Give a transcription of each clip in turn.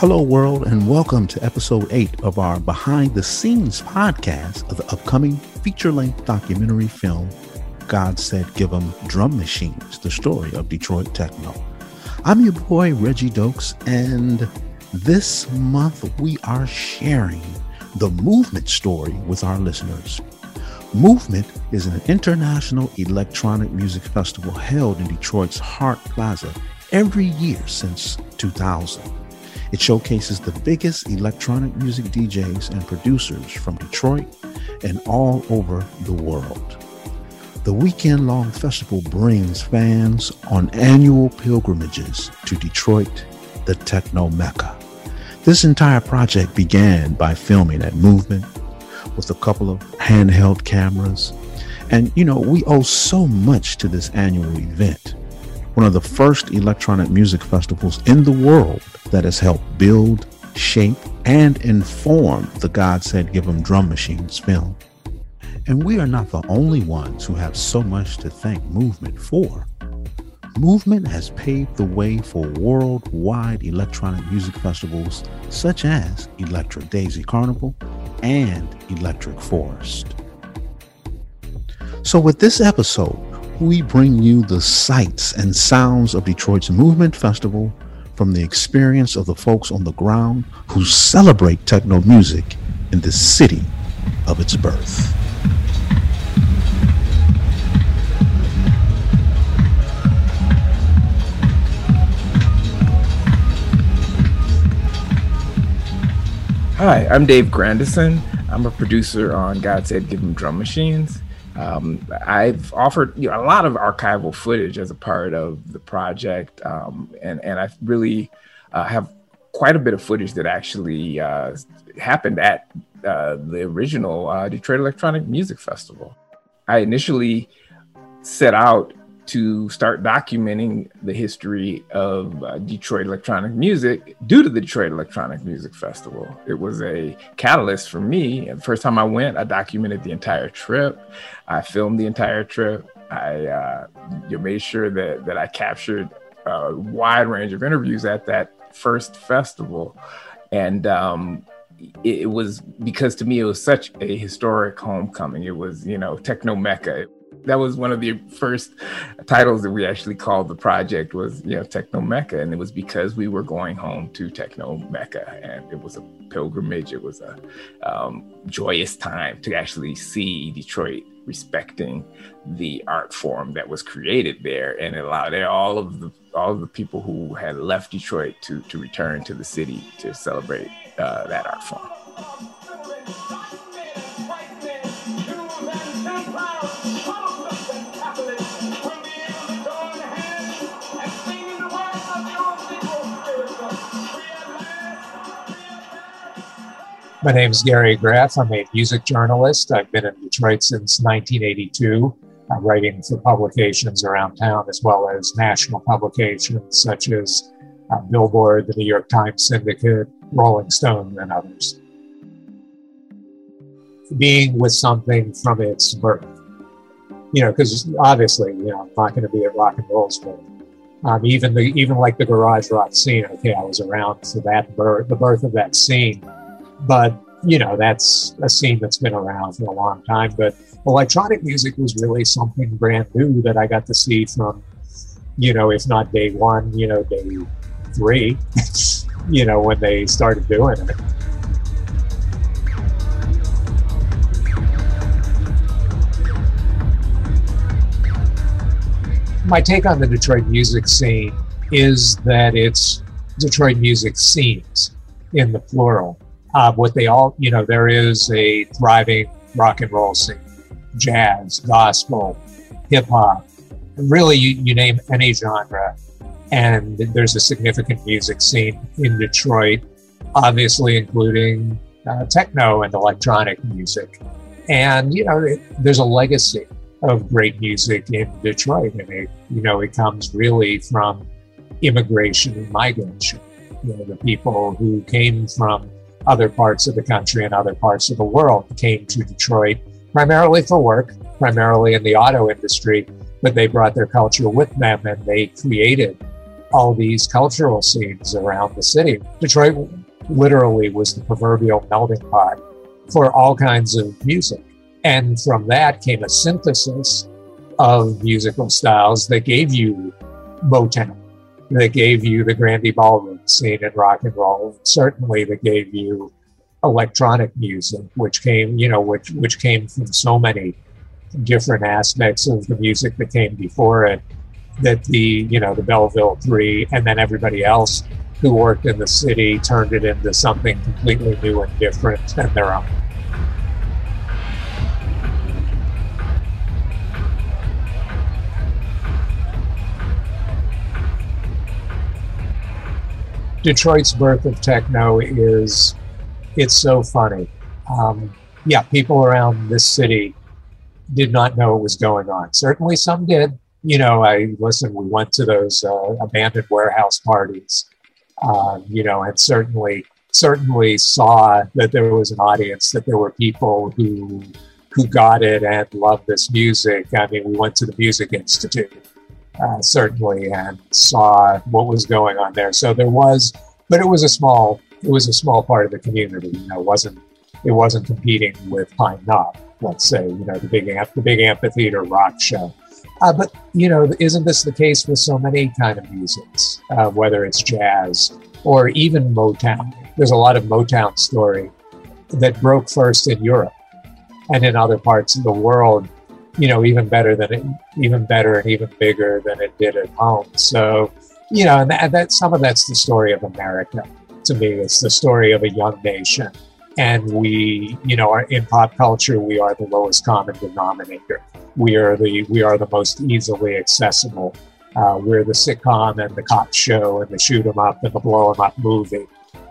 Hello, world, and welcome to episode 8 of our Behind the Scenes podcast of the upcoming feature-length documentary film, God Said Give 'Em Drum Machines, the story of Detroit techno. I'm your boy, Reggie Dokes, and this month we are sharing the Movement story with our listeners. Movement is an international electronic music festival held in Detroit's Hart Plaza every year since 2000. It showcases the biggest electronic music DJs and producers from Detroit and all over the world. The weekend-long festival brings fans on annual pilgrimages to Detroit, the Techno Mecca. This entire project began by filming at Movement with a couple of handheld cameras. And, you know, we owe so much to this annual event. One of the first electronic music festivals in the world that has helped build, shape, and inform the God Said Give 'Em Drum Machines film. And we are not the only ones who have so much to thank Movement for. Movement has paved the way for worldwide electronic music festivals such as Electric Daisy Carnival and Electric Forest. So with this episode, we bring you the sights and sounds of Detroit's Movement Festival from the experience of the folks on the ground who celebrate techno music in the city of its birth. Hi, I'm Dave Grandison. I'm a producer on God Said Give 'Em Drum Machines. I've offered a lot of archival footage as a part of the project, and I really have quite a bit of footage that actually happened at the original Detroit Electronic Music Festival. I initially set out to start documenting the history of Detroit electronic music due to the Detroit Electronic Music Festival. It was a catalyst for me. The first time I went, I documented the entire trip. I filmed the entire trip. I made sure that I captured a wide range of interviews at that first festival. And it was because to me, it was such a historic homecoming. It was, Techno Mecca. That was one of the first titles that we actually called the project was, Techno Mecca. And it was because we were going home to Techno Mecca. And it was a pilgrimage. It was a joyous time to actually see Detroit respecting the art form that was created there and allowed all of the people who had left Detroit to return to the city to celebrate that art form. My name is Gary Graff. I'm a music journalist. I've been in Detroit since 1982, writing for publications around town as well as national publications such as Billboard, The New York Times Syndicate, Rolling Stone, and others. Being with something from its birth, because obviously, I'm not going to be at rock and roll's birth. Even like the garage rock scene, okay, I was around for that the birth of that scene. But, that's a scene that's been around for a long time. But electronic music was really something brand new that I got to see from, if not day one, day three, when they started doing it. My take on the Detroit music scene is that it's Detroit music scenes in the plural. What they all, there is a thriving rock and roll scene, jazz, gospel, hip hop, really you name any genre. And there's a significant music scene in Detroit, obviously including techno and electronic music. And, there's a legacy of great music in Detroit. And it comes really from immigration and migration. The people who came from other parts of the country and other parts of the world came to Detroit, primarily for work, primarily in the auto industry, but they brought their culture with them and they created all these cultural scenes around the city. Detroit literally was the proverbial melting pot for all kinds of music. And from that came a synthesis of musical styles that gave you Motown, that gave you the Grandy Ballroom scene in rock and roll, certainly that gave you electronic music, which came, you know, which came from so many different aspects of the music that came before it, that the, you know, the Belleville Three and then everybody else who worked in the city turned it into something completely new and different than their own. Detroit's birth of techno is, it's so funny. People around this city did not know what was going on. Certainly some did. You know, we went to those abandoned warehouse parties, and certainly saw that there was an audience, that there were people who got it and loved this music. I mean, we went to the Music Institute, certainly, and saw what was going on there. So there was, but it was a small part of the community. You know, it wasn't competing with Pine Knob, let's say, you know, the big amphitheater rock show. But, you know, isn't this the case with so many kind of musics, whether it's jazz or even Motown? There's a lot of Motown story that broke first in Europe and in other parts of the world, you know, even better and even bigger than it did at home. So, you know, and that some of that's the story of America. To me, it's the story of a young nation. And we, you know, are in pop culture, we are the lowest common denominator. We are the most easily accessible. We're the sitcom and the cop show and the shoot 'em up and the blow 'em up movie,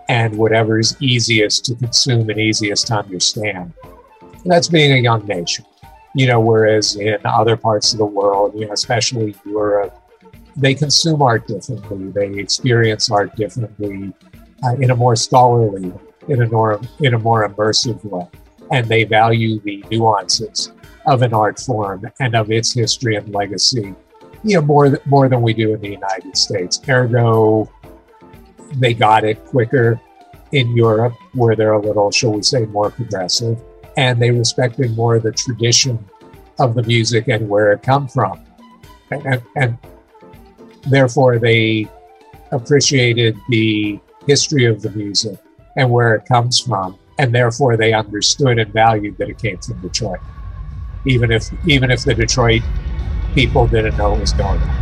and whatever is easiest to consume and easiest to understand. And that's being a young nation, you know. Whereas in other parts of the world, you know, especially Europe, they consume art differently. They experience art differently, in a more scholarly, in a more immersive way, and they value the nuances of an art form and of its history and legacy, you know, more than we do in the United States. Ergo, they got it quicker in Europe, where they're a little, shall we say, more progressive, and they respected more the tradition of the music and where it come from. And therefore, they appreciated the history of the music and where it comes from, and therefore they understood and valued that it came from Detroit, even if the Detroit people didn't know what was going on.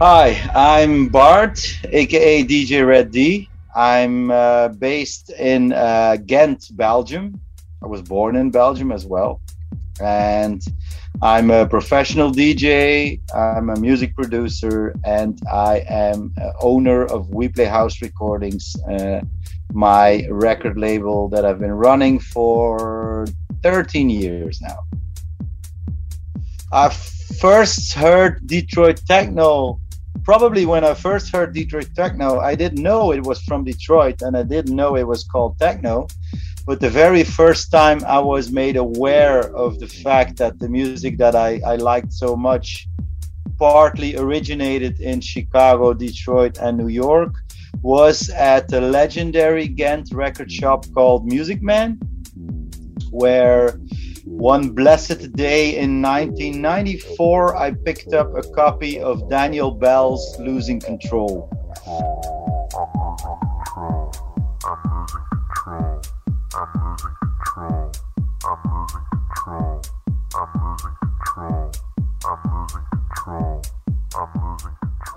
Hi, I'm Bart, aka DJ Red D. I'm based in Ghent, Belgium. I was born in Belgium as well. And I'm a professional DJ, I'm a music producer, and I am owner of We Play House Recordings, my record label that I've been running for 13 years now. I first heard Detroit techno, I didn't know it was from Detroit, and I didn't know it was called techno. But the very first time I was made aware of the fact that the music that I liked so much partly originated in Chicago, Detroit, and New York was at the legendary Ghent record shop called Music Man, where one blessed day in 1994, I picked up a copy of Daniel Bell's Losing Control.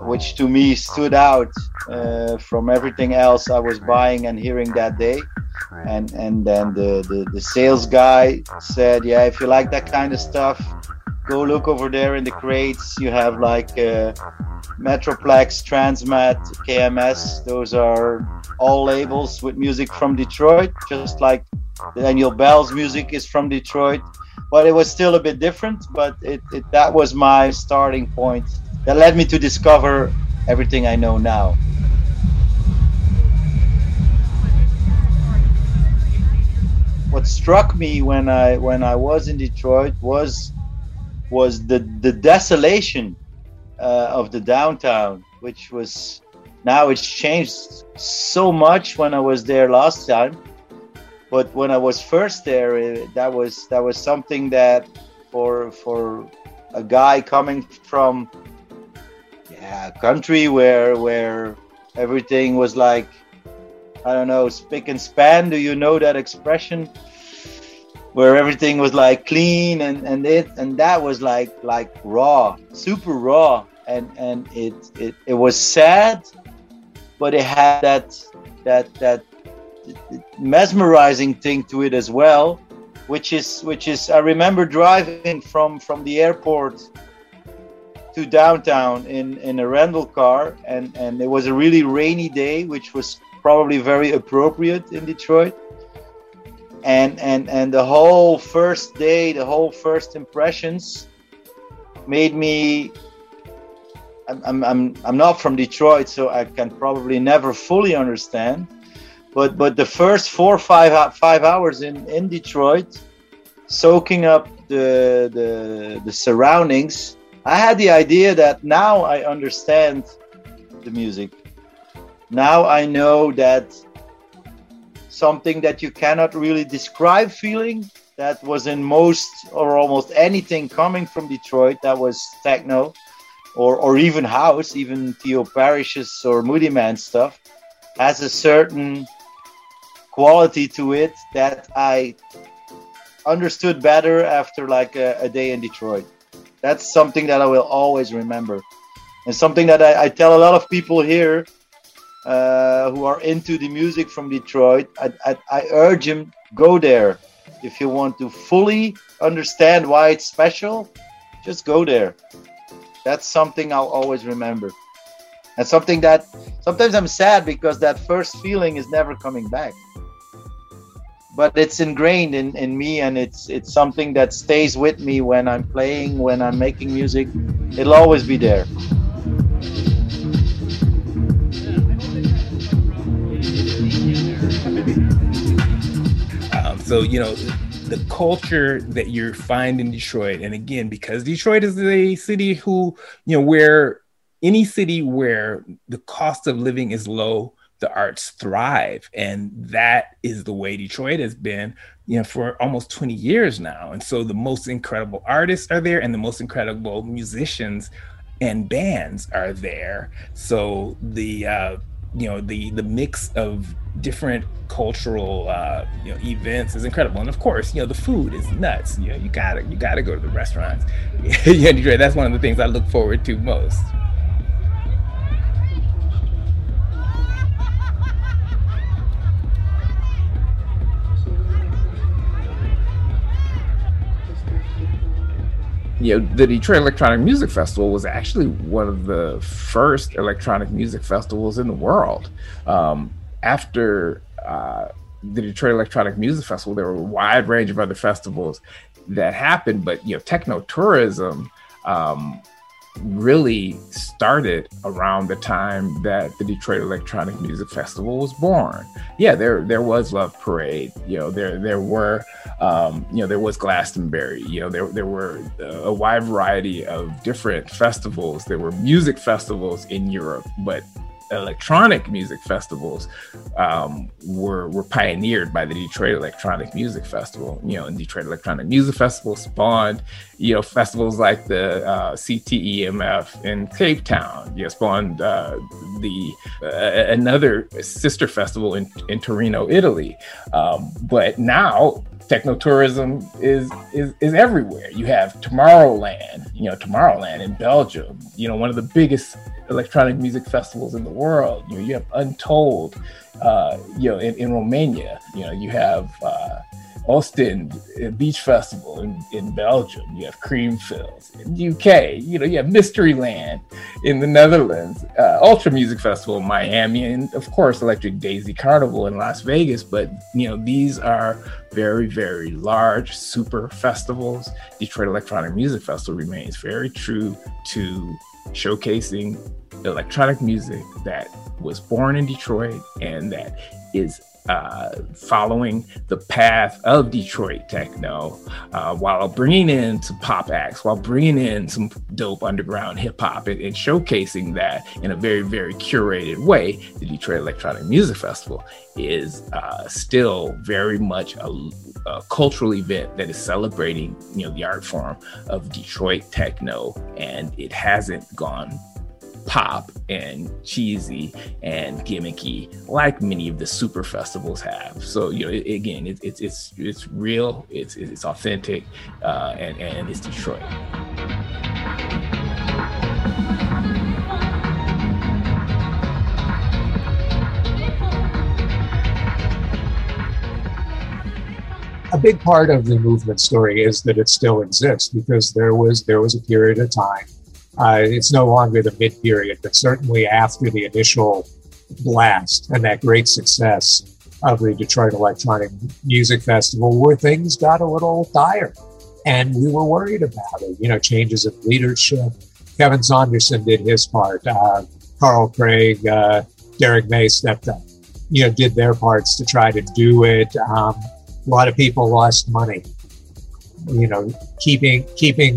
Which to me stood out from everything else I was buying and hearing that day. And then the sales guy said, yeah, if you like that kind of stuff, go look over there in the crates. You have like Metroplex, Transmat, KMS. Those are all labels with music from Detroit, just like Daniel Bell's music is from Detroit. But it was still a bit different, but that was my starting point that led me to discover everything I know now. what struck me when I was in Detroit was the desolation of the downtown, which was, now it's changed so much when I was there last time, but when I was first there, that was something that for a guy coming from a country where everything was like, I don't know, spick and span. Do you know that expression? Where everything was like clean and that was like raw, super raw, and it was sad, but it had that mesmerizing thing to it as well, which is I remember driving from the airport to downtown in a rental car, and it was a really rainy day, which was probably very appropriate in Detroit. And the whole first day, the whole first impressions made me, I'm not from Detroit, so I can probably never fully understand, but the first 4 or 5 hours in Detroit, soaking up the surroundings, I had the idea that now I understand the music. Now I know that something that you cannot really describe feeling that was in most or almost anything coming from Detroit, that was techno or even house, even Theo Parrish's or Moody Man stuff, has a certain quality to it that I understood better after like a day in Detroit. That's something that I will always remember, and something that I tell a lot of people here who are into the music from Detroit. I urge him, go there. If you want to fully understand why it's special, just go there. That's something I'll always remember, and something that sometimes I'm sad because that first feeling is never coming back, but it's ingrained in me, and it's something that stays with me when I'm playing, when I'm making music. It'll always be there. So, you know, the culture that you're finding in Detroit, and again, because Detroit is a city where any city where the cost of living is low, the arts thrive. And that is the way Detroit has been, for almost 20 years now. And so the most incredible artists are there, and the most incredible musicians and bands are there. So the mix of different cultural events is incredible. And of course, the food is nuts. You gotta go to the restaurants. Yeah, Detroit, that's one of the things I look forward to most. The Detroit Electronic Music Festival was actually one of the first electronic music festivals in the world. After the Detroit Electronic Music Festival, there were a wide range of other festivals that happened, but techno tourism really started around the time that the Detroit Electronic Music Festival was born. There was Love Parade, there were there was Glastonbury, there were a wide variety of different festivals. There were music festivals in Europe, but electronic music festivals were pioneered by the Detroit Electronic Music Festival. And Detroit Electronic Music Festival spawned, festivals like the CTEMF in Cape Town. Spawned another sister festival in Torino, Italy. But now technotourism is everywhere. You have Tomorrowland, Tomorrowland in Belgium, one of the biggest electronic music festivals in the world. You have Untold, in Romania. You have Ostend Beach Festival in Belgium. You have Creamfields in the UK. You have Mysteryland in the Netherlands, Ultra Music Festival in Miami, and of course Electric Daisy Carnival in Las Vegas. But these are very, very large super festivals. Detroit Electronic Music Festival remains very true to showcasing electronic music that was born in Detroit and that is following the path of Detroit techno, while bringing in some pop acts, while bringing in some dope underground hip hop, and showcasing that in a very, very curated way. The Detroit Electronic Music Festival is still very much a cultural event that is celebrating, you know, the art form of Detroit techno, and it hasn't gone pop and cheesy and gimmicky like many of the super festivals have. So, you know, it's real, it's authentic, and it's Detroit. A big part of the movement story is that it still exists, because there was a period of time. It's no longer the mid-period, but certainly after the initial blast and that great success of the Detroit Electronic Music Festival, where things got a little dire and we were worried about it. You know, changes in leadership. Kevin Saunderson did his part. Carl Craig, Derrick May stepped up, you know, did their parts to try to do it. A lot of people lost money, you know, keeping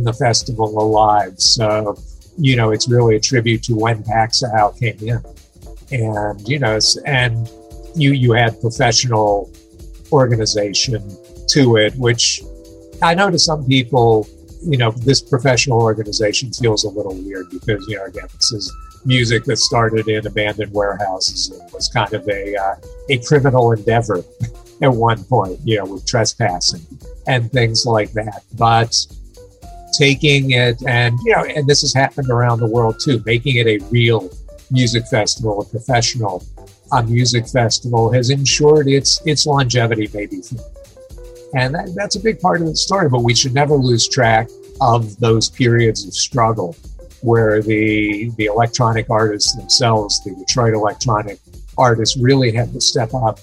the festival alive. So, you know, it's really a tribute to when Paxahau came in. And, you know, and you had professional organization to it, which I know to some people, you know, this professional organization feels a little weird because, you know, again, this is music that started in abandoned warehouses. It was kind of a criminal endeavor at one point, you know, with trespassing and things like that. But taking it and, you know, and this has happened around the world too, making it a real music festival, a professional music festival, has ensured its longevity, maybe. And that's a big part of the story, but we should never lose track of those periods of struggle where the electronic artists themselves, the Detroit electronic artists, really had to step up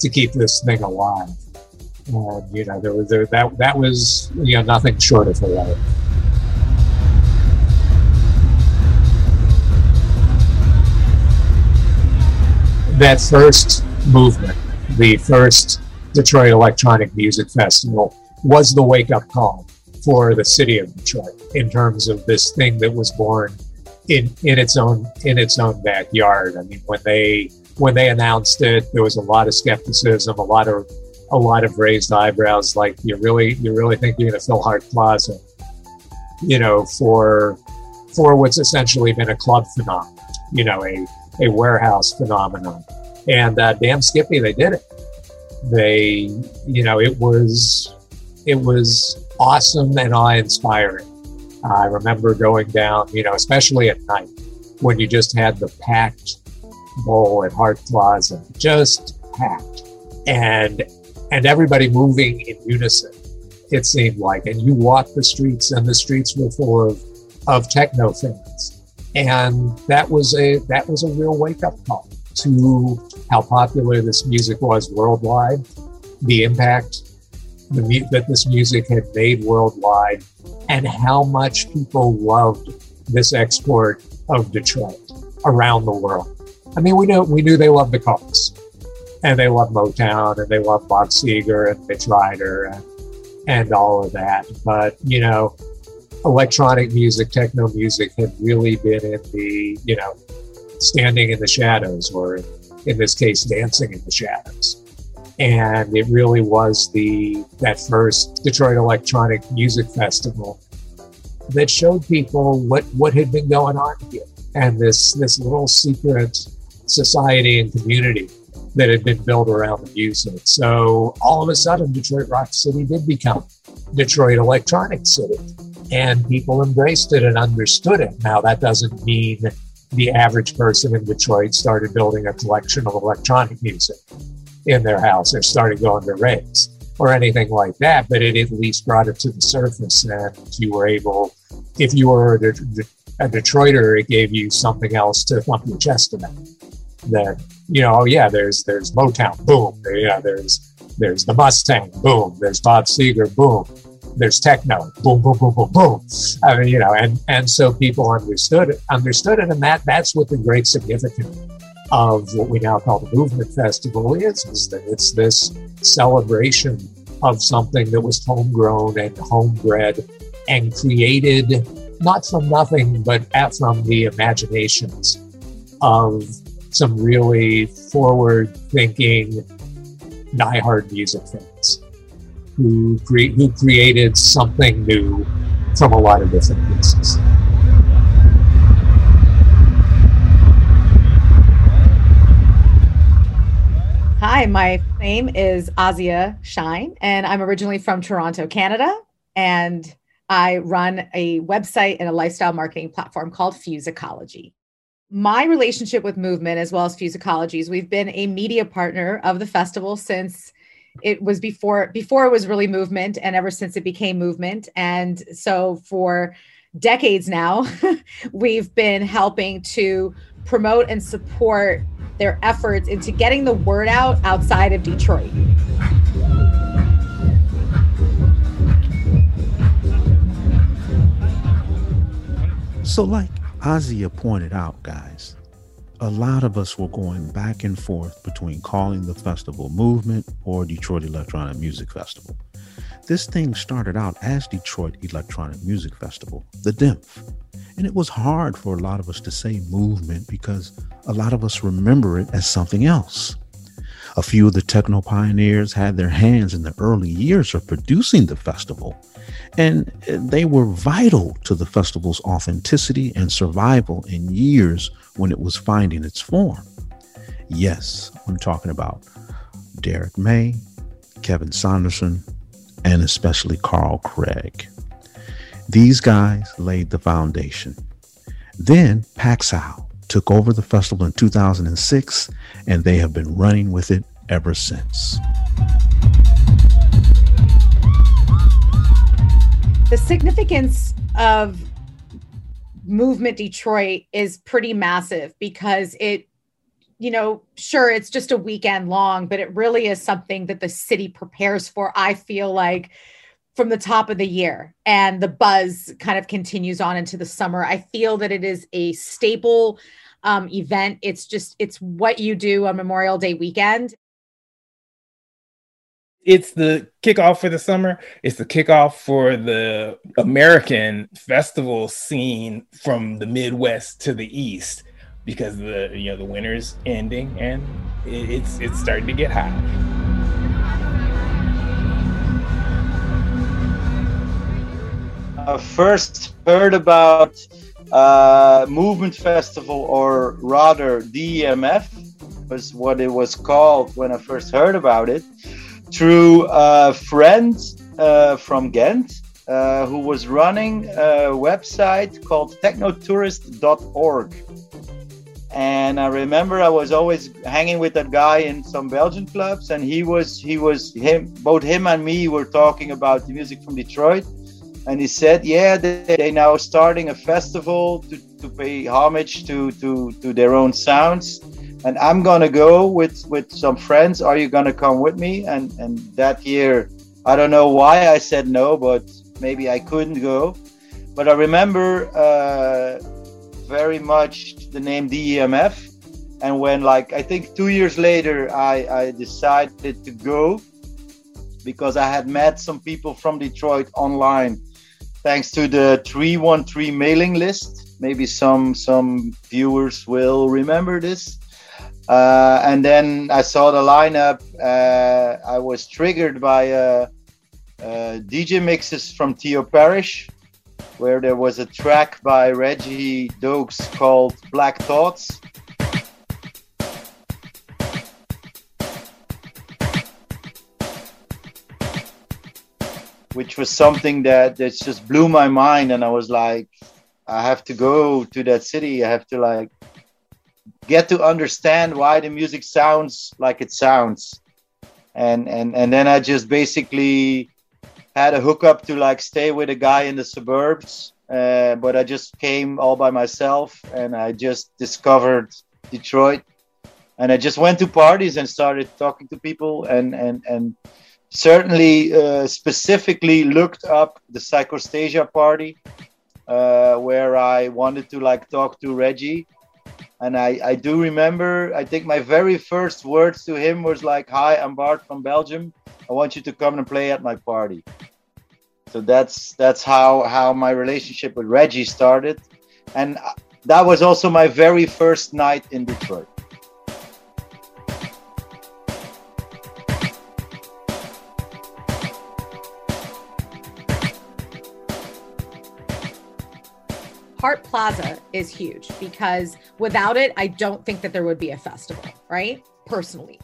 to keep this thing alive. And, you know, that was, you know, nothing short of heroic. That first movement, the first Detroit Electronic Music Festival, was the wake-up call for the city of Detroit in terms of this thing that was born in its own backyard. I mean, when they announced it, there was a lot of skepticism, a lot of raised eyebrows, like, you really think you're going to fill Hart Plaza, you know, for what's essentially been a club phenomenon, you know, a warehouse phenomenon. And damn Skippy, they did it. They, you know, it was awesome and awe-inspiring. I remember going down, you know, especially at night when you just had the packed bowl at Hart Plaza, just packed, and everybody moving in unison, it seemed like. And you walked the streets, and the streets were full of techno fans. And that was a real wake-up call to how popular this music was worldwide, the impact that this music had made worldwide, and how much people loved this export of Detroit around the world. I mean, we knew they loved the Colts, and they loved Motown, and they loved Bob Seger and Mitch Ryder and all of that. But, you know, electronic music, techno music, had really been in the, you know, standing in the shadows, or in this case, dancing in the shadows. And it really was that first Detroit Electronic Music Festival that showed people what had been going on here. And this little secret society and community that had been built around the music. So all of a sudden, Detroit Rock City did become Detroit Electronic City, and people embraced it and understood it. Now, that doesn't mean the average person in Detroit started building a collection of electronic music in their house or started going to raves or anything like that, but it at least brought it to the surface, and you were able, if you were a Detroiter, it gave you something else to thump your chest about. That, you know, oh yeah, there's Motown, boom. Yeah, there's the Mustang, boom. There's Bob Seger, boom. There's techno, boom, boom, boom, boom, boom. I mean, you know, and so people understood it, and that's what the great significance of what we now call the Movement Festival is that it's this celebration of something that was homegrown and homebred and created not from nothing, but from the imaginations of some really forward-thinking, diehard music fans who created something new from a lot of different pieces. Hi, my name is Azia Shine, and I'm originally from Toronto, Canada, and I run a website and a lifestyle marketing platform called Fusicology. My relationship with Movement, as well as Fusicology, is we've been a media partner of the festival since it was before it was really Movement, and ever since it became Movement. And so for decades now, we've been helping to promote and support their efforts into getting the word out outside of Detroit. So like Azia pointed out, guys, a lot of us were going back and forth between calling the festival Movement or Detroit Electronic Music Festival. This thing started out as Detroit Electronic Music Festival, the DEMF. And it was hard for a lot of us to say Movement because a lot of us remember it as something else. A few of the techno pioneers had their hands in the early years of producing the festival, and they were vital to the festival's authenticity and survival in years when it was finding its form. Yes, I'm talking about Derrick May, Kevin Saunderson, and especially Carl Craig. These guys laid the foundation. Then Paxahau took over the festival in 2006, and they have been running with it ever since. The significance of Movement Detroit is pretty massive because it, you know, sure, it's just a weekend long, but it really is something that the city prepares for, I feel like, from the top of the year, and the buzz kind of continues on into the summer. I feel that it is a staple event. It's what you do on Memorial Day weekend. It's the kickoff for the summer. It's the kickoff for the American festival scene from the Midwest to the East, because the winter's ending and it's starting to get hot. I first heard about Movement Festival, or rather DEMF, was what it was called when I first heard about it, through a friend from Ghent who was running a website called technotourist.org. And I remember I was always hanging with that guy in some Belgian clubs, and both him and me were talking about the music from Detroit. And he said, yeah, they now starting a festival to pay homage to their own sounds. And I'm going to go with some friends. Are you going to come with me? And that year, I don't know why I said no, but maybe I couldn't go. But I remember very much the name DEMF. And when, I think 2 years later, I decided to go, because I had met some people from Detroit online, thanks to the 313 mailing list. Maybe some viewers will remember this. And then I saw the lineup. I was triggered by DJ mixes from Theo Parrish, where there was a track by Reggie Dokes called Black Thoughts. Which was something that just blew my mind. And I was like, I have to go to that city. I have to get to understand why the music sounds like it sounds. And then I just basically had a hookup to stay with a guy in the suburbs. But I just came all by myself, and I just discovered Detroit. And I just went to parties and started talking to people and certainly specifically looked up the Psychostasia party, where I wanted to talk to Reggie, And I do remember, I think my very first words to him was like, "Hi, I'm Bart from Belgium. I want you to come and play at my party." So that's how my relationship with Reggie started. And that was also my very first night in Detroit. Hart Plaza is huge because without it, I don't think that there would be a festival, right? Personally,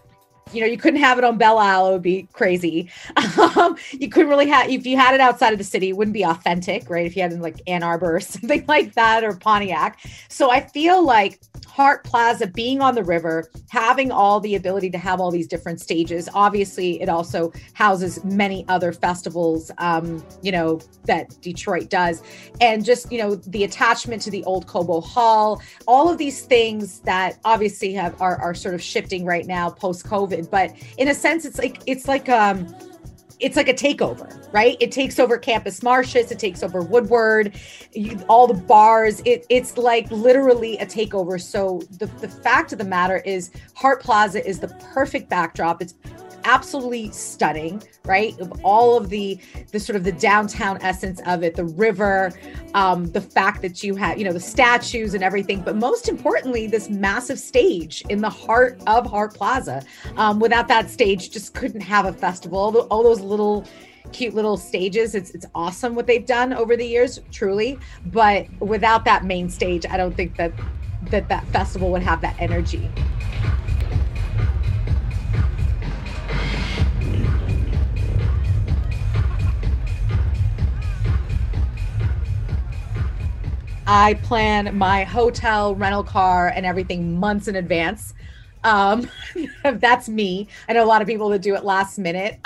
you know, you couldn't have it on Belle Isle. It would be crazy. You couldn't really have, if you had it outside of the city, it wouldn't be authentic, right? If you had it in like Ann Arbor or something like that, or Pontiac. So I feel like Hart Plaza, being on the river, having all the ability to have all these different stages. Obviously, it also houses many other festivals, you know, that Detroit does. And just, you know, the attachment to the old Cobo Hall, all of these things that obviously are sort of shifting right now post-COVID. But in a sense, it's like a takeover, right? It takes over Campus Martius, it takes over Woodward, all the bars. It's like literally a takeover. So the fact of the matter is Hart Plaza is the perfect backdrop. It's absolutely stunning, right? Of all of the sort of the downtown essence of it, the river, the fact that you have, you know, the statues and everything, but most importantly, this massive stage in the heart of Hart Plaza. Without that stage, just couldn't have a festival. All those little cute little stages, it's awesome what they've done over the years, truly. But without that main stage, I don't think that festival would have that energy. I plan my hotel, rental car, and everything months in advance. That's me. I know a lot of people that do it last minute.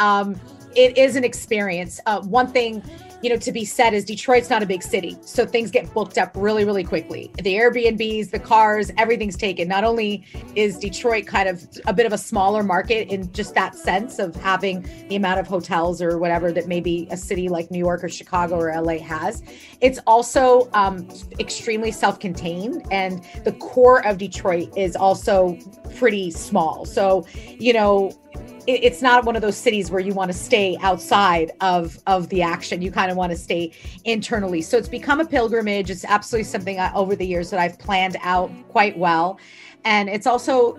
It is an experience. One thing, you know, to be said is Detroit's not a big city. So things get booked up really, really quickly. The Airbnbs, the cars, everything's taken. Not only is Detroit kind of a bit of a smaller market in just that sense of having the amount of hotels or whatever that maybe a city like New York or Chicago or LA has, it's also extremely self-contained. And the core of Detroit is also pretty small. So, you know, it's not one of those cities where you want to stay outside of the action. You kind of want to stay internally. So it's become a pilgrimage. It's absolutely something over the years that I've planned out quite well. And it's also,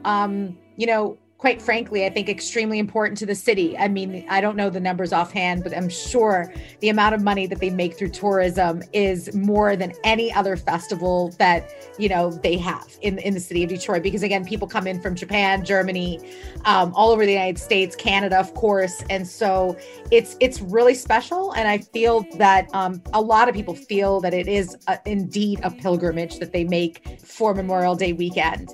you know, quite frankly, I think extremely important to the city. I mean, I don't know the numbers offhand, but I'm sure the amount of money that they make through tourism is more than any other festival that, you know, they have in the city of Detroit. Because again, people come in from Japan, Germany, all over the United States, Canada, of course. And so it's really special. And I feel that a lot of people feel that it is indeed a pilgrimage that they make for Memorial Day weekend.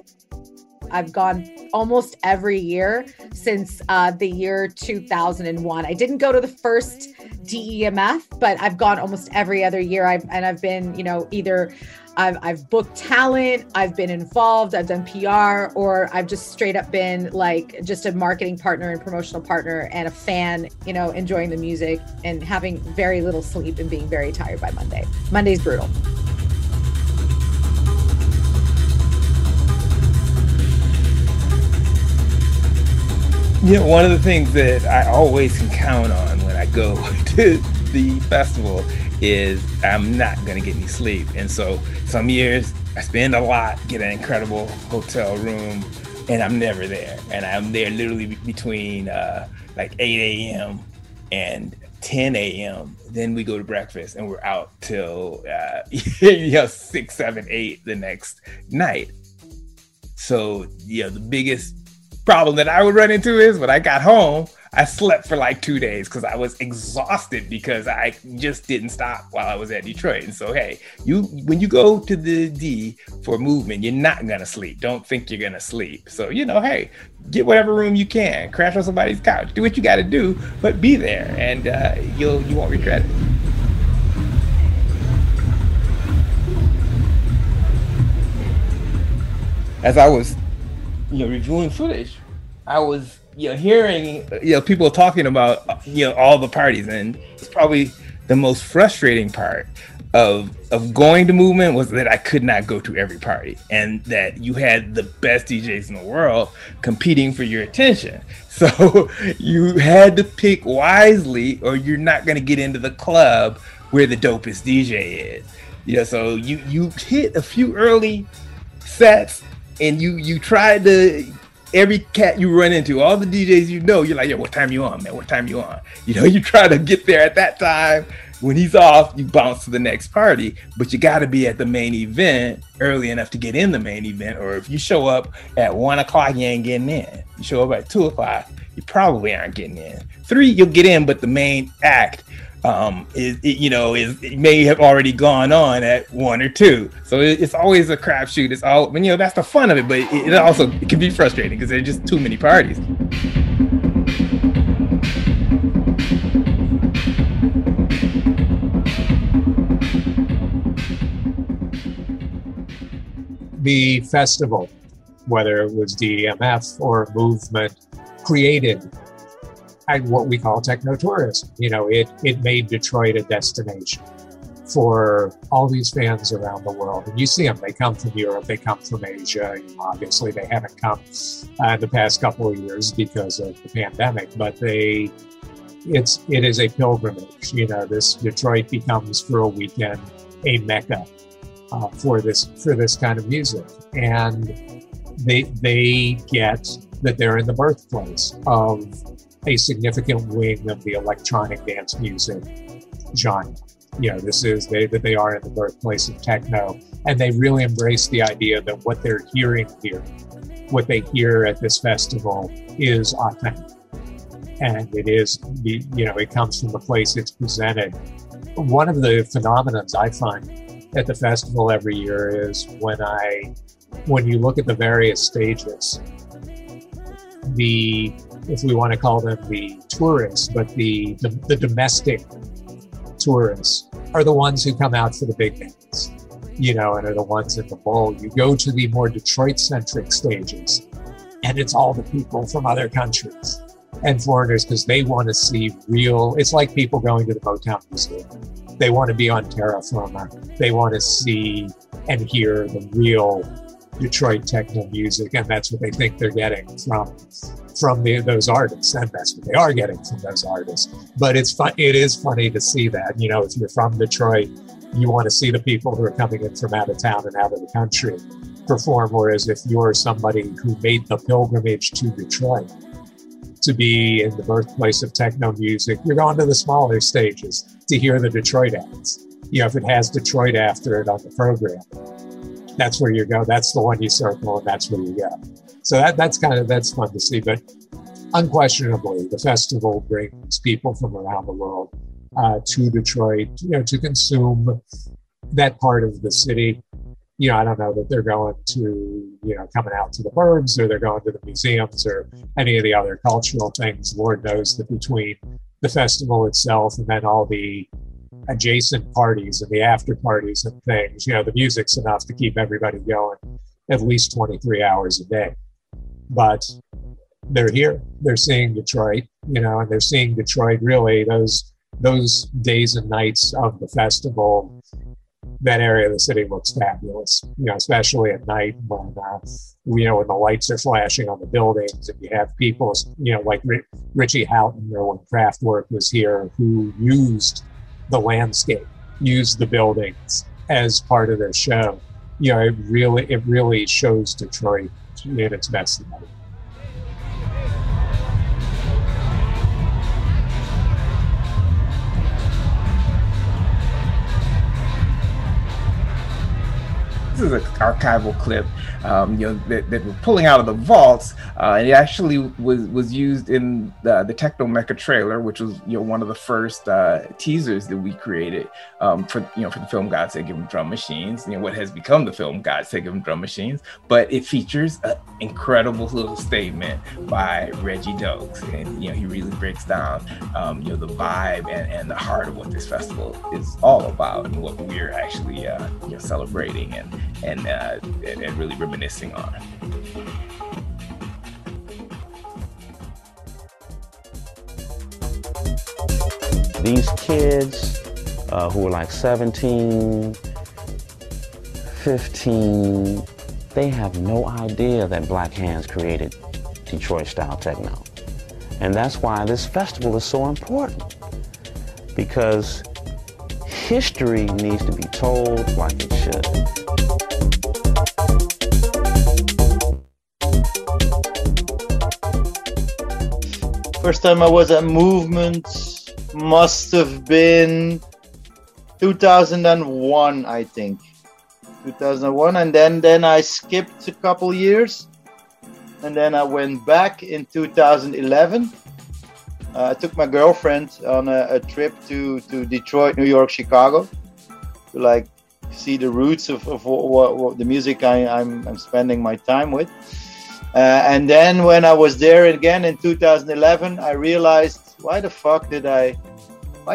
I've gone almost every year since the year 2001. I didn't go to the first DEMF, but I've gone almost every other year. I've been, you know, either I've booked talent, I've been involved, I've done PR, or I've just straight up been like just a marketing partner and promotional partner and a fan, you know, enjoying the music and having very little sleep and being very tired by Monday. Monday's brutal. Yeah, one of the things that I always can count on when I go to the festival is I'm not going to get any sleep. And so some years I spend a lot, get an incredible hotel room, and I'm never there. And I'm there literally between like 8 a.m. and 10 a.m. Then we go to breakfast and we're out till 6, 7, 8 the next night. So, yeah, the biggest problem that I would run into is when I got home, I slept for like 2 days because I was exhausted because I just didn't stop while I was at Detroit. And so, hey, when you go to the D for movement, you're not going to sleep. Don't think you're going to sleep. So, you know, hey, get whatever room you can, crash on somebody's couch, do what you got to do, but be there and you won't regret it. As I was reviewing footage, I was hearing people talking about all the parties, and it's probably the most frustrating part of going to Movement was that I could not go to every party, and that you had the best DJs in the world competing for your attention. So you had to pick wisely, or you're not going to get into the club where the dopest DJ is. Yeah, so you hit a few early sets, and you tried to, every cat you run into, all the DJs you know, you're like, yeah, what time you on, man? What time you on? You know, you try to get there at that time. When he's off, you bounce to the next party, but you got to be at the main event early enough to get in the main event. Or if you show up at 1 o'clock, you ain't getting in. You show up at 2 o'clock, you probably aren't getting in. 3, you'll get in, but the main act it may have already gone on at 1 or 2. So it's always a crapshoot. It's all, you know, that's the fun of it, but it also can be frustrating because there are just too many parties. The festival, whether it was DMF or Movement, created what we call techno tourism. You know, it made Detroit a destination for all these fans around the world. And you see them, they come from Europe, they come from Asia. You know, obviously, they haven't come in the past couple of years because of the pandemic, but it is a pilgrimage. You know, this Detroit becomes for a weekend a mecca for this kind of music, and they get that they're in the birthplace of a significant wing of the electronic dance music genre. You know, they are in the birthplace of techno, and they really embrace the idea that what they're hearing here, what they hear at this festival, is authentic, and it is it comes from the place it's presented. One of the phenomenons I find at the festival every year is when you look at the various stages, if we want to call them the tourists, but the domestic tourists are the ones who come out for the big bands, you know, and are the ones at the bowl. You go to the more Detroit-centric stages, and it's all the people from other countries and foreigners, because they want to see real, it's like people going to the Motown Museum. They want to be on terra firma. They want to see and hear the real Detroit techno music, and that's what they think they're getting from those artists, and that's what they are getting from those artists. But it is funny to see that. You know, if you're from Detroit, you want to see the people who are coming in from out of town and out of the country perform, whereas if you're somebody who made the pilgrimage to Detroit to be in the birthplace of techno music, you're going to the smaller stages to hear the Detroit acts. You know, if it has Detroit after it on the program, that's where you go. That's the one you circle, and that's where you go. So that's fun to see. But unquestionably, the festival brings people from around the world to Detroit, you know, to consume that part of the city. You know, I don't know that they're going to, you know, coming out to the burbs, or they're going to the museums or any of the other cultural things. Lord knows that between the festival itself and then all the adjacent parties and the after parties and things, you know, the music's enough to keep everybody going at least 23 hours a day. But they're here, they're seeing Detroit, you know, and they're seeing Detroit really those days and nights of the festival. That area of the city looks fabulous, you know, especially at night when, you know, when the lights are flashing on the buildings and you have people, you know, like Richie Houghton or when Kraftwerk was here, who used the landscape, used the buildings as part of their show. You know, it really shows Detroit in its best light. This is an archival clip, you know, that we're pulling out of the vaults, and it actually was used in the Techno Mecca trailer, which was, you know, one of the first teasers that we created for the film God Said Give 'Em Drum Machines, you know, what has become the film God Said Give 'Em Drum Machines. But it features an incredible little statement by Reggie Dokes, and you know, he really breaks down you know, the vibe and the heart of what this festival is all about and what we're actually you know, celebrating and really reminiscing on. These kids who were like 17, 15. They have no idea that Black Hands created Detroit-style techno. And that's why this festival is so important, because history needs to be told like it should. First time I was at Movement must have been 2001, I think. 2001, and then I skipped a couple years, and then I went back in 2011. I took my girlfriend on a trip to Detroit, New York, Chicago, to like see the roots of what the music I'm spending my time with. And then when I was there again in 2011, I realized, why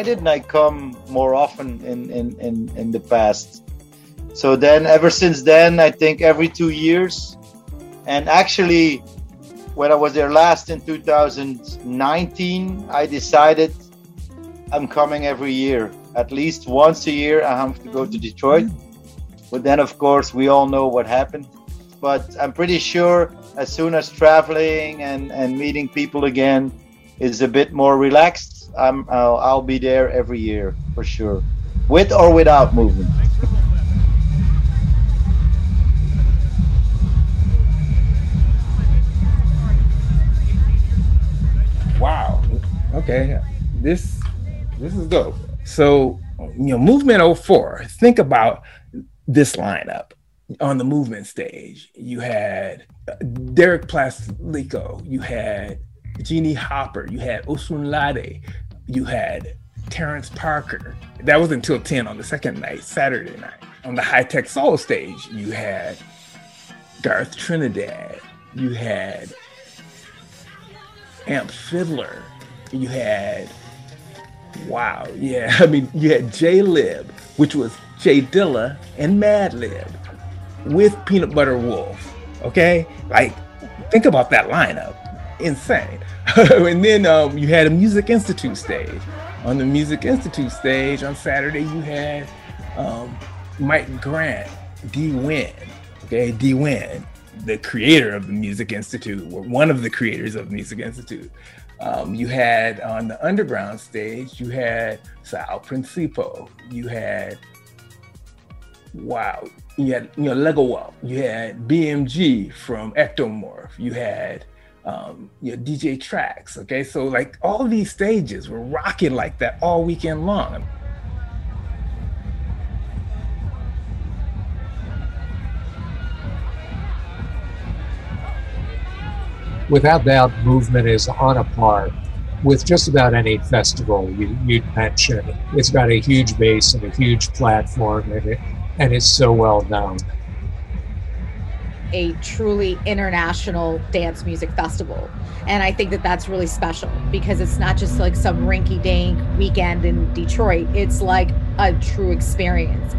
didn't I come more often in the past? So then, ever since then, I think every 2 years, and actually, when I was there last in 2019, I decided I'm coming every year. At least once a year, I have to go to Detroit. But then, of course, we all know what happened. But I'm pretty sure as soon as traveling and meeting people again is a bit more relaxed, I'll be there every year for sure, with or without Movement. Wow. Okay. This is dope. So, Movement 04, think about this lineup. On the Movement stage, you had Derek Plaslico, you had Jeannie Hopper, you had Osunlade, you had Terrence Parker. That was until 10 on the second night, Saturday night. On the High Tech Soul stage, you had Garth Trinidad, you had Amp Fiddler, you had, wow, yeah, I mean, you had J-Lib, which was Jay Dilla and Mad Lib, with Peanut Butter Wolf, okay? Like, think about that lineup, insane. And then you had a Music Institute stage. On the Music Institute stage on Saturday, you had Mike Grant, D-Wynn, okay? D-Wynn, the creator of the Music Institute, or one of the creators of the Music Institute. You had, on the underground stage, you had Sal Principo, you had, wow, you had Legowell, you had BMG from Ectomorph, you had DJ Trax, okay? So like all these stages were rocking like that all weekend long. Without doubt, Movement is on a par with just about any festival you'd mention. It's got a huge base and a huge platform, and it's so well known. A truly international dance music festival. And I think that that's really special because it's not just like some rinky-dink weekend in Detroit. It's like a true experience.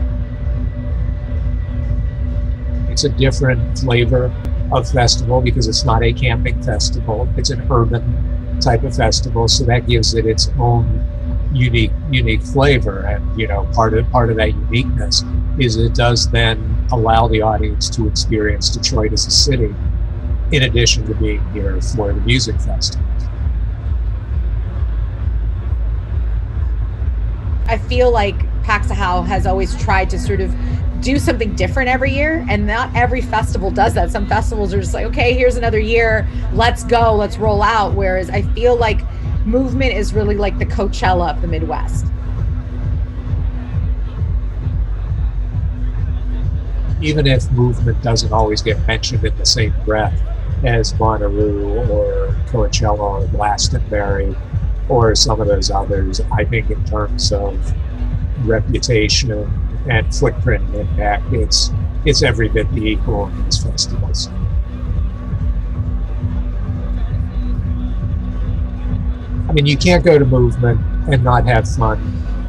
It's a different flavor of festival because it's not a camping festival. It's an urban type of festival, so that gives it its own unique flavor, and part of that uniqueness is it does then allow the audience to experience Detroit as a city, in addition to being here for the music festival. I feel like Paxahau has always tried to sort of do something different every year, and not every festival does that. Some festivals are just like, okay, here's another year, let's go, let's roll out. Whereas I feel like Movement is really like the Coachella of the Midwest. Even if Movement doesn't always get mentioned in the same breath as Bonnaroo or Coachella or Glastonbury or some of those others, I think in terms of reputation and footprint and impact, it's every bit the equal in these festivals. I mean, you can't go to Movement and not have fun,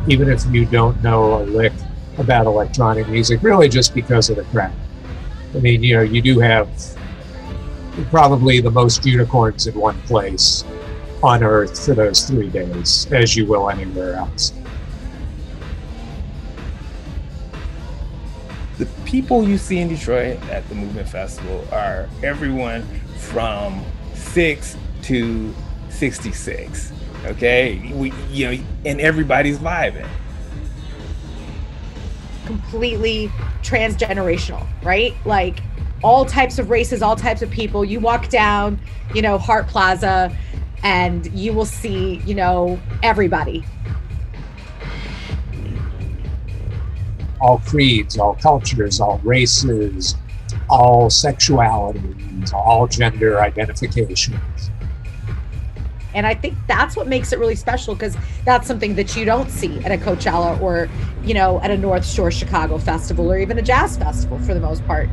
even if you don't know a lick about electronic music, really just because of the crowd. I mean, you do have probably the most unicorns in one place on Earth for those 3 days, as you will anywhere else. people you see in Detroit at the Movement Festival are everyone from 6 to 66, okay? And everybody's vibing. Completely transgenerational, right? Like all types of races, all types of people. You walk down, Hart Plaza, and you will see, everybody. All creeds, all cultures, all races, all sexualities, all gender identifications. And I think that's what makes it really special, because that's something that you don't see at a Coachella or, at a North Shore Chicago festival or even a jazz festival for the most part.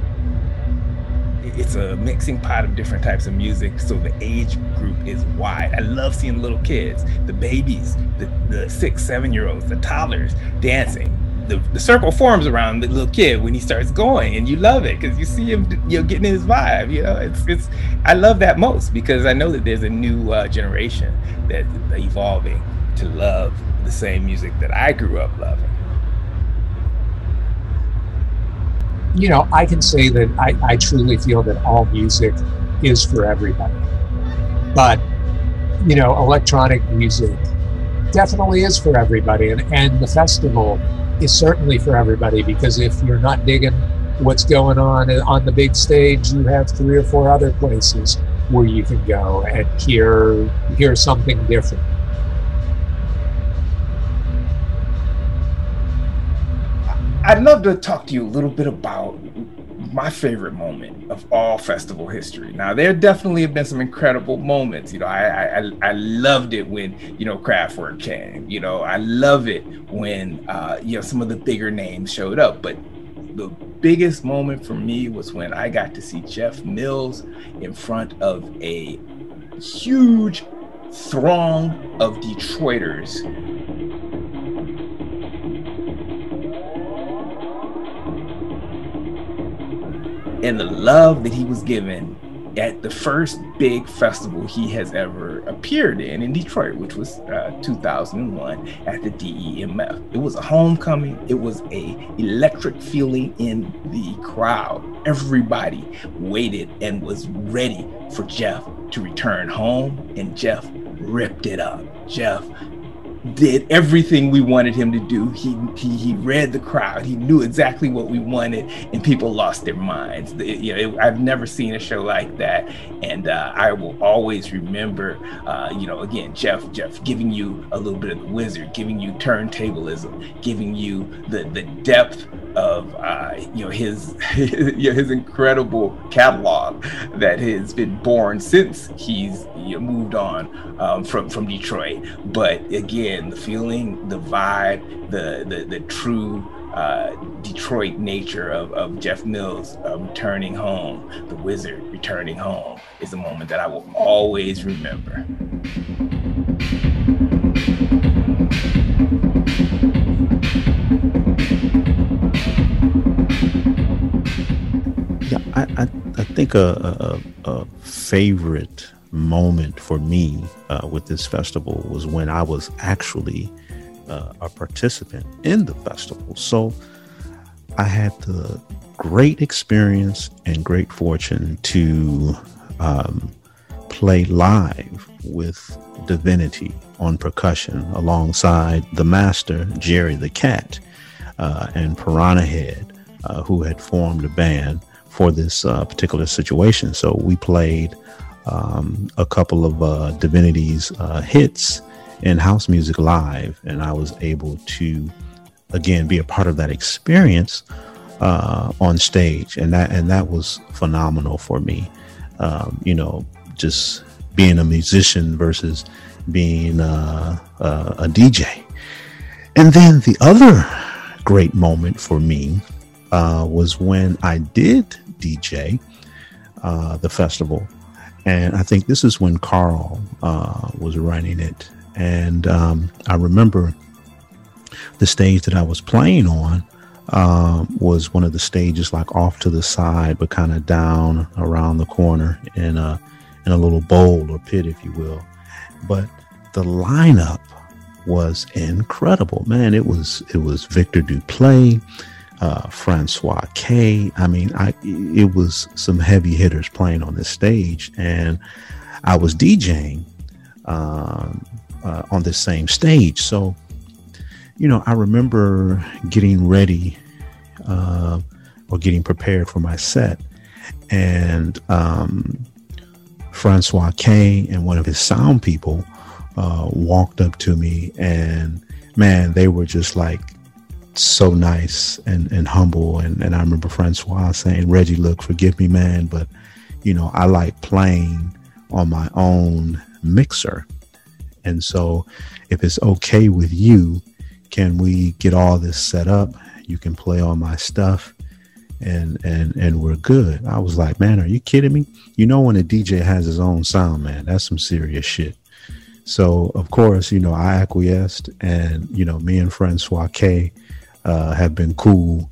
It's a mixing pot of different types of music, so the age group is wide. I love seeing little kids, the babies, the 6-7-year-olds, the toddlers dancing. The circle forms around the little kid when he starts going, and you love it because you see him, getting in his vibe. I love that most because I know that there's a new generation that's evolving to love the same music that I grew up loving. I can say that I truly feel that all music is for everybody, but electronic music definitely is for everybody, and the festival is certainly for everybody, because if you're not digging what's going on the big stage, you have 3 or 4 other places where you can go and hear something different. I'd love to talk to you a little bit about my favorite moment of all festival history. Now, there definitely have been some incredible moments. I loved it when, Kraftwerk came. I love it when, some of the bigger names showed up. But the biggest moment for me was when I got to see Jeff Mills in front of a huge throng of Detroiters. And the love that he was given at the first big festival he has ever appeared in Detroit, which was 2001 at the DEMF. It was a homecoming. It was an electric feeling in the crowd. Everybody waited and was ready for Jeff to return home, and Jeff ripped it up. Jeff did everything we wanted him to do. He read the crowd. He knew exactly what we wanted, and people lost their minds. I've never seen a show like that, and I will always remember, again, Jeff giving you a little bit of the wizard, giving you turntablism, giving you the depth of his incredible catalog that has been born since he's moved on from Detroit. But again, the feeling, the vibe, the true Detroit nature of Jeff Mills returning home, the wizard returning home, is a moment that I will always remember. I think a favorite moment for me with this festival was when I was actually a participant in the festival. So I had the great experience and great fortune to play live with Divinity on percussion alongside the master, Jerry the Cat, and Piranha Head, who had formed a band for this particular situation. So we played a couple of Divinity's hits in house music live, and I was able to again be a part of that experience on stage, and that was phenomenal for me. Just being a musician versus being a DJ. And then the other great moment for me was when I did DJ the festival. And I think this is when Carl was running it. And I remember the stage that I was playing on was one of the stages like off to the side, but kind of down around the corner in a little bowl or pit, if you will. But the lineup was incredible, man. It was Victor Duplay, Francois K. I mean, it was some heavy hitters playing on this stage, and I was DJing on this same stage. So, you know, I remember getting ready or getting prepared for my set, and Francois K. and one of his sound people walked up to me, and man, they were just like so nice and humble. And I remember Francois saying, "Reggie, look, forgive me, man, but you know, I like playing on my own mixer. And so if it's okay with you, can we get all this set up? You can play all my stuff and we're good." I was like, "Man, are you kidding me?" You know, when a DJ has his own sound, man, that's some serious shit. So of course, you know, I acquiesced, and, you know, me and Francois K have been cool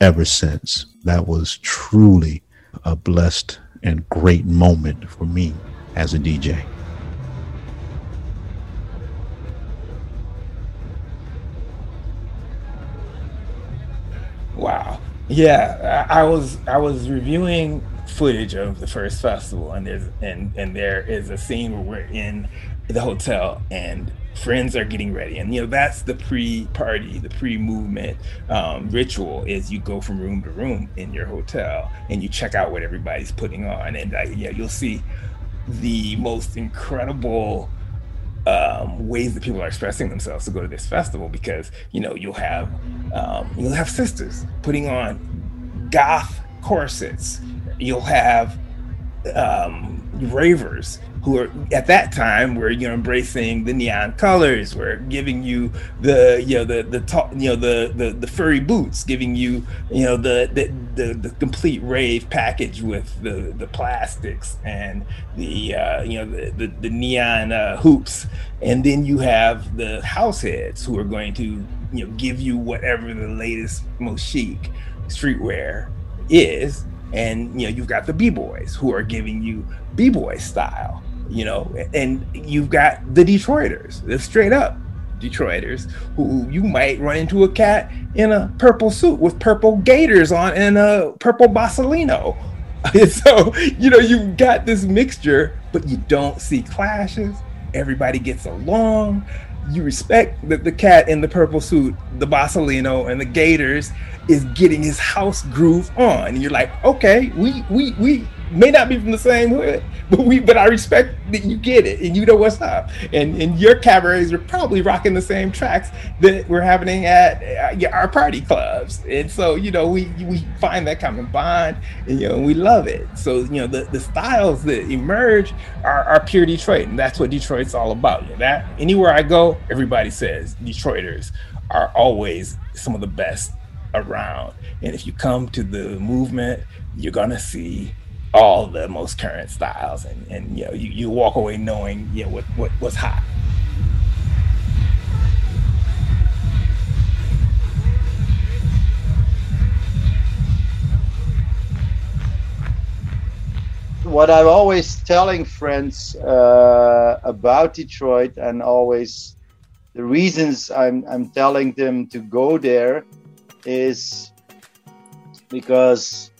ever since. That was truly a blessed and great moment for me as a DJ. Wow. Yeah, I was reviewing footage of the first festival, and there is a scene where we're in the hotel and friends are getting ready, and you know, that's the pre-party, the pre-movement ritual, is you go from room to room in your hotel and you check out what everybody's putting on, and yeah, you'll see the most incredible ways that people are expressing themselves to go to this festival, because you know, you'll have sisters putting on goth corsets, you'll have ravers who are at that time were, you know, embracing the neon colors, were giving you the, you know, the furry boots, giving you, you know, the complete rave package with the plastics and the you know, the neon hoops. And then you have the house heads who are going to, you know, give you whatever the latest, most chic streetwear is. And, you know, you've got the B-boys who are giving you B-boy style, you know, and you've got the Detroiters, the straight up Detroiters, who you might run into a cat in a purple suit with purple gaiters on and a purple Bosolino. And so, you know, you've got this mixture, but you don't see clashes. Everybody gets along. You respect that the cat in the purple suit, the Bosolino and the gaiters is getting his house groove on. And you're like, okay, we may not be from the same hood, but I respect that you get it and you know what's up. And your cabarets are probably rocking the same tracks that were happening at our party clubs. And so, you know, we find that common bond, and, you know, we love it. So, you know, the styles that emerge are pure Detroit, and that's what Detroit's all about. You know, that anywhere I go, everybody says Detroiters are always some of the best around. And if you come to the movement, you're gonna see all the most current styles, and you know, you walk away knowing, you know, what's hot. What I'm always telling friends about Detroit, and always the reasons I'm telling them to go there, is because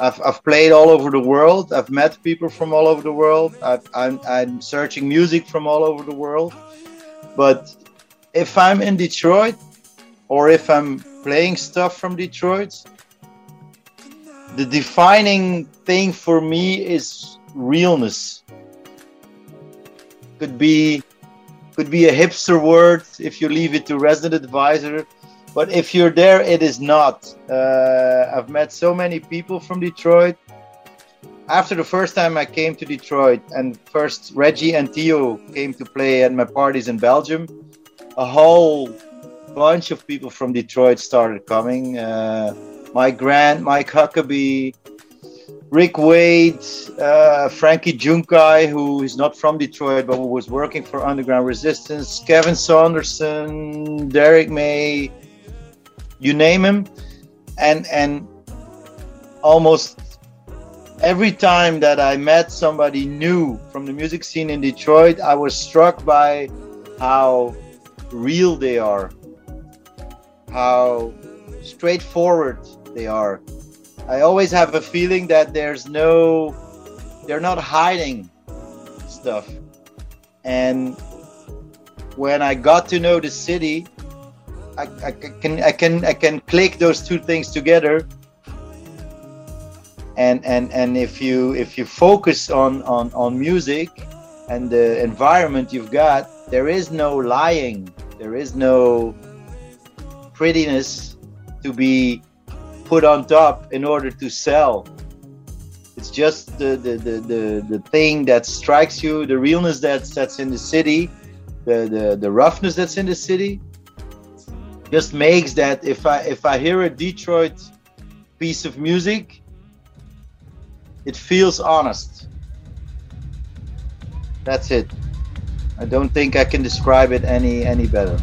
I've played all over the world. I've met people from all over the world. I'm searching music from all over the world. But if I'm in Detroit, or if I'm playing stuff from Detroit, the defining thing for me is realness. Could be a hipster word if you leave it to Resident Advisor. But if you're there, it is not. I've met so many people from Detroit. After the first time I came to Detroit, and first Reggie and Theo came to play at my parties in Belgium, a whole bunch of people from Detroit started coming. Mike Grant, Mike Huckabee, Rick Wade, Frankie Junkai, who is not from Detroit, but who was working for Underground Resistance, Kevin Saunderson, Derrick May, you name him, and almost every time that I met somebody new from the music scene in Detroit, I was struck by how real they are, how straightforward they are. I always have a feeling that they're not hiding stuff. And when I got to know the city, I can click those two things together. And if you focus on music and the environment you've got, there is no lying, there is no prettiness to be put on top in order to sell. It's just the thing that strikes you, the realness that's in the city, the roughness that's in the city, just makes that if I hear a Detroit piece of music, it feels honest. That's it. I don't think I can describe it any better.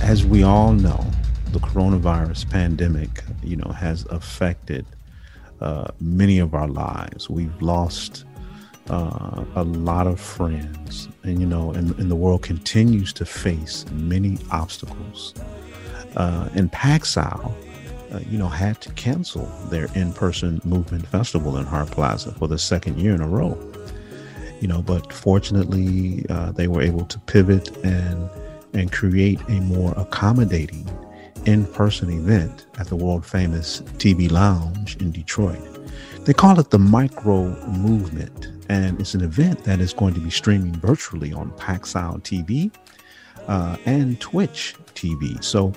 As we all know, the coronavirus pandemic, has affected many of our lives. We've lost a lot of friends, and and the world continues to face many obstacles. And Paxahau, had to cancel their in-person Movement Festival in Hart Plaza for the second year in a row. But fortunately, they were able to pivot and create a more accommodating in-person event at the world-famous TB Lounge in Detroit. They call it the Micro Movement, and it's an event that is going to be streaming virtually on Paxahau TV and Twitch TV. So,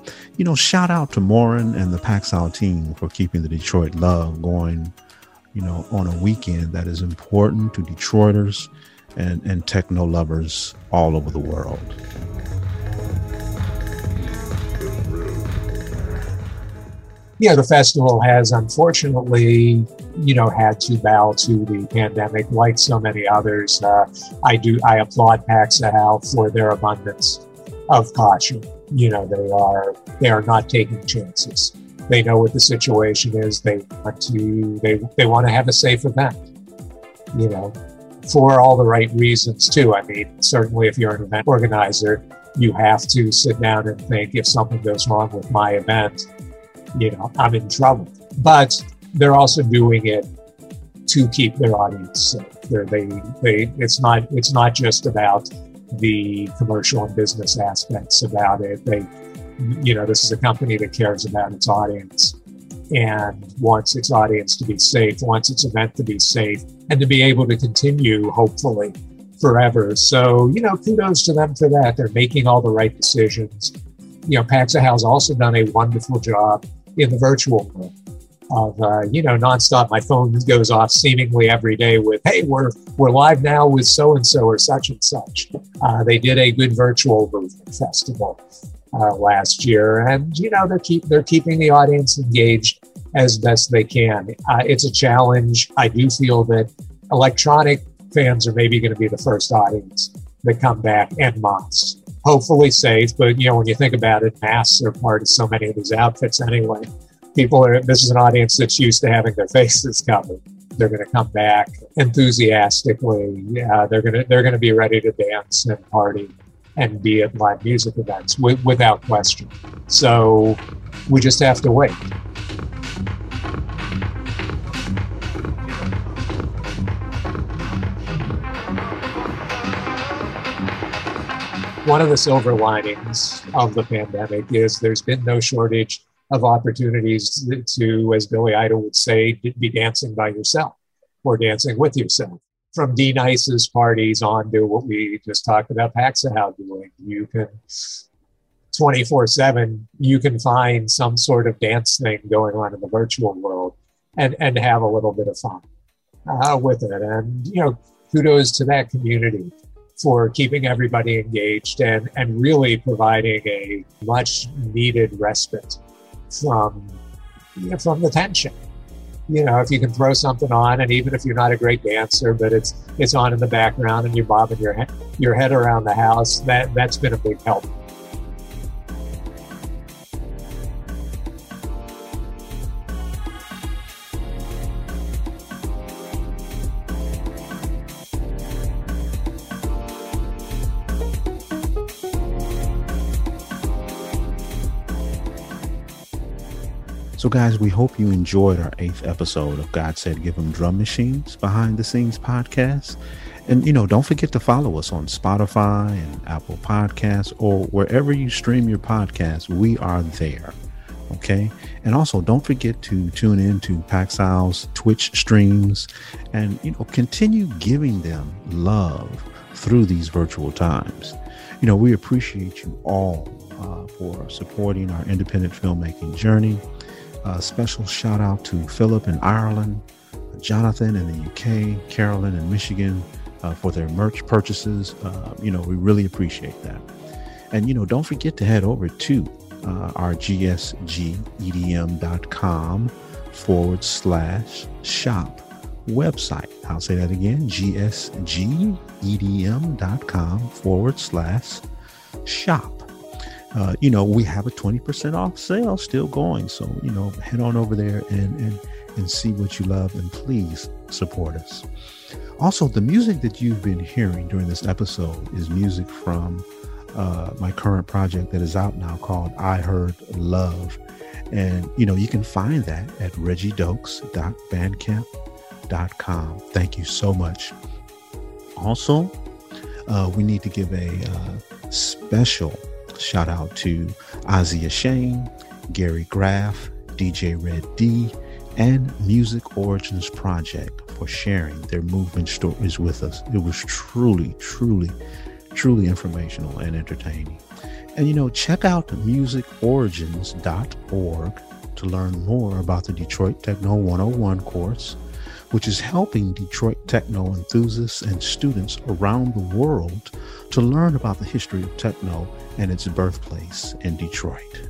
shout out to Morin and the Paxahau team for keeping the Detroit love going, on a weekend that is important to Detroiters and techno lovers all over the world. The festival has unfortunately, had to bow to the pandemic like so many others. I applaud Paxahau for their abundance of caution. They are not taking chances. They know what the situation is. They want to have a safe event, for all the right reasons too. I mean, certainly if you're an event organizer, you have to sit down and think, if something goes wrong with my event, I'm in trouble. But they're also doing it to keep their audience safe. It's not just about the commercial and business aspects about it. This is a company that cares about its audience and wants its audience to be safe, wants its event to be safe, and to be able to continue, hopefully, forever. So, kudos to them for that. They're making all the right decisions. Paxahau's also done a wonderful job in the virtual world of, nonstop. My phone goes off seemingly every day with, hey, we're live now with so-and-so or such and such. They did a good virtual Movement Festival last year. And, they're keeping the audience engaged as best they can. It's a challenge. I do feel that electronic fans are maybe going to be the first audience that come back en masse. Hopefully safe, but when you think about it, masks are part of so many of these outfits anyway. This is an audience that's used to having their faces covered. They're going to come back enthusiastically. They're going to be ready to dance and party and be at live music events without question. So we just have to wait. One of the silver linings of the pandemic is there's been no shortage of opportunities to, as Billy Idol would say, be dancing by yourself or dancing with yourself. From D-Nice's parties on to what we just talked about Paxahau doing. You can 24/7, you can find some sort of dance thing going on in the virtual world and have a little bit of fun with it. And, kudos to that community for keeping everybody engaged and really providing a much needed respite from the tension. If you can throw something on, and even if you're not a great dancer, but it's on in the background and you're bobbing your head around the house, that's been a big help. So guys, we hope you enjoyed our 8th episode of God Said Give 'Em Drum Machines Behind the Scenes Podcast. And, you know, don't forget to follow us on Spotify and Apple Podcasts or wherever you stream your podcasts. We are there. OK, and also don't forget to tune in to Paxahau's Twitch streams and, you know, continue giving them love through these virtual times. You know, we appreciate you all for supporting our independent filmmaking journey. A special shout out to Philip in Ireland, Jonathan in the UK, Carolyn in Michigan for their merch purchases. You know, we really appreciate that. And, you know, don't forget to head over to our gsgedm.com/shop website. I'll say that again, gsgedm.com/shop. You know, we have a 20% off sale still going. So, you know, head on over there and see what you love, and please support us. Also, the music that you've been hearing during this episode is music from my current project that is out now called I Heard Love. And, you know, you can find that at reggiedokes.bandcamp.com. Thank you so much. Also, we need to give a special shout out to Ozia Shane, Gary Graff, DJ Red D, and Music Origins Project for sharing their movement stories with us. It was truly informational and entertaining. And, you know, check out musicorigins.org to learn more about the Detroit Techno 101 course, which is helping Detroit techno enthusiasts and students around the world to learn about the history of techno and its birthplace in Detroit.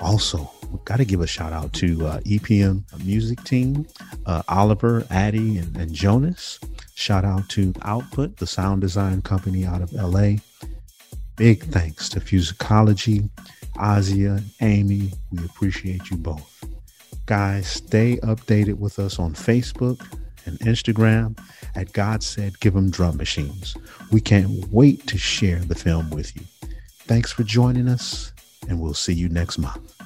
Also, we've got to give a shout out to EPM music team, Oliver, Addie, and Jonas. Shout out to Output, the sound design company out of LA. Big thanks to Fusicology, Ozia, Amy. We appreciate you both. Guys, stay updated with us on Facebook and Instagram at God Said Give 'Em Drum Machines. We can't wait to share the film with you. Thanks for joining us, and we'll see you next month.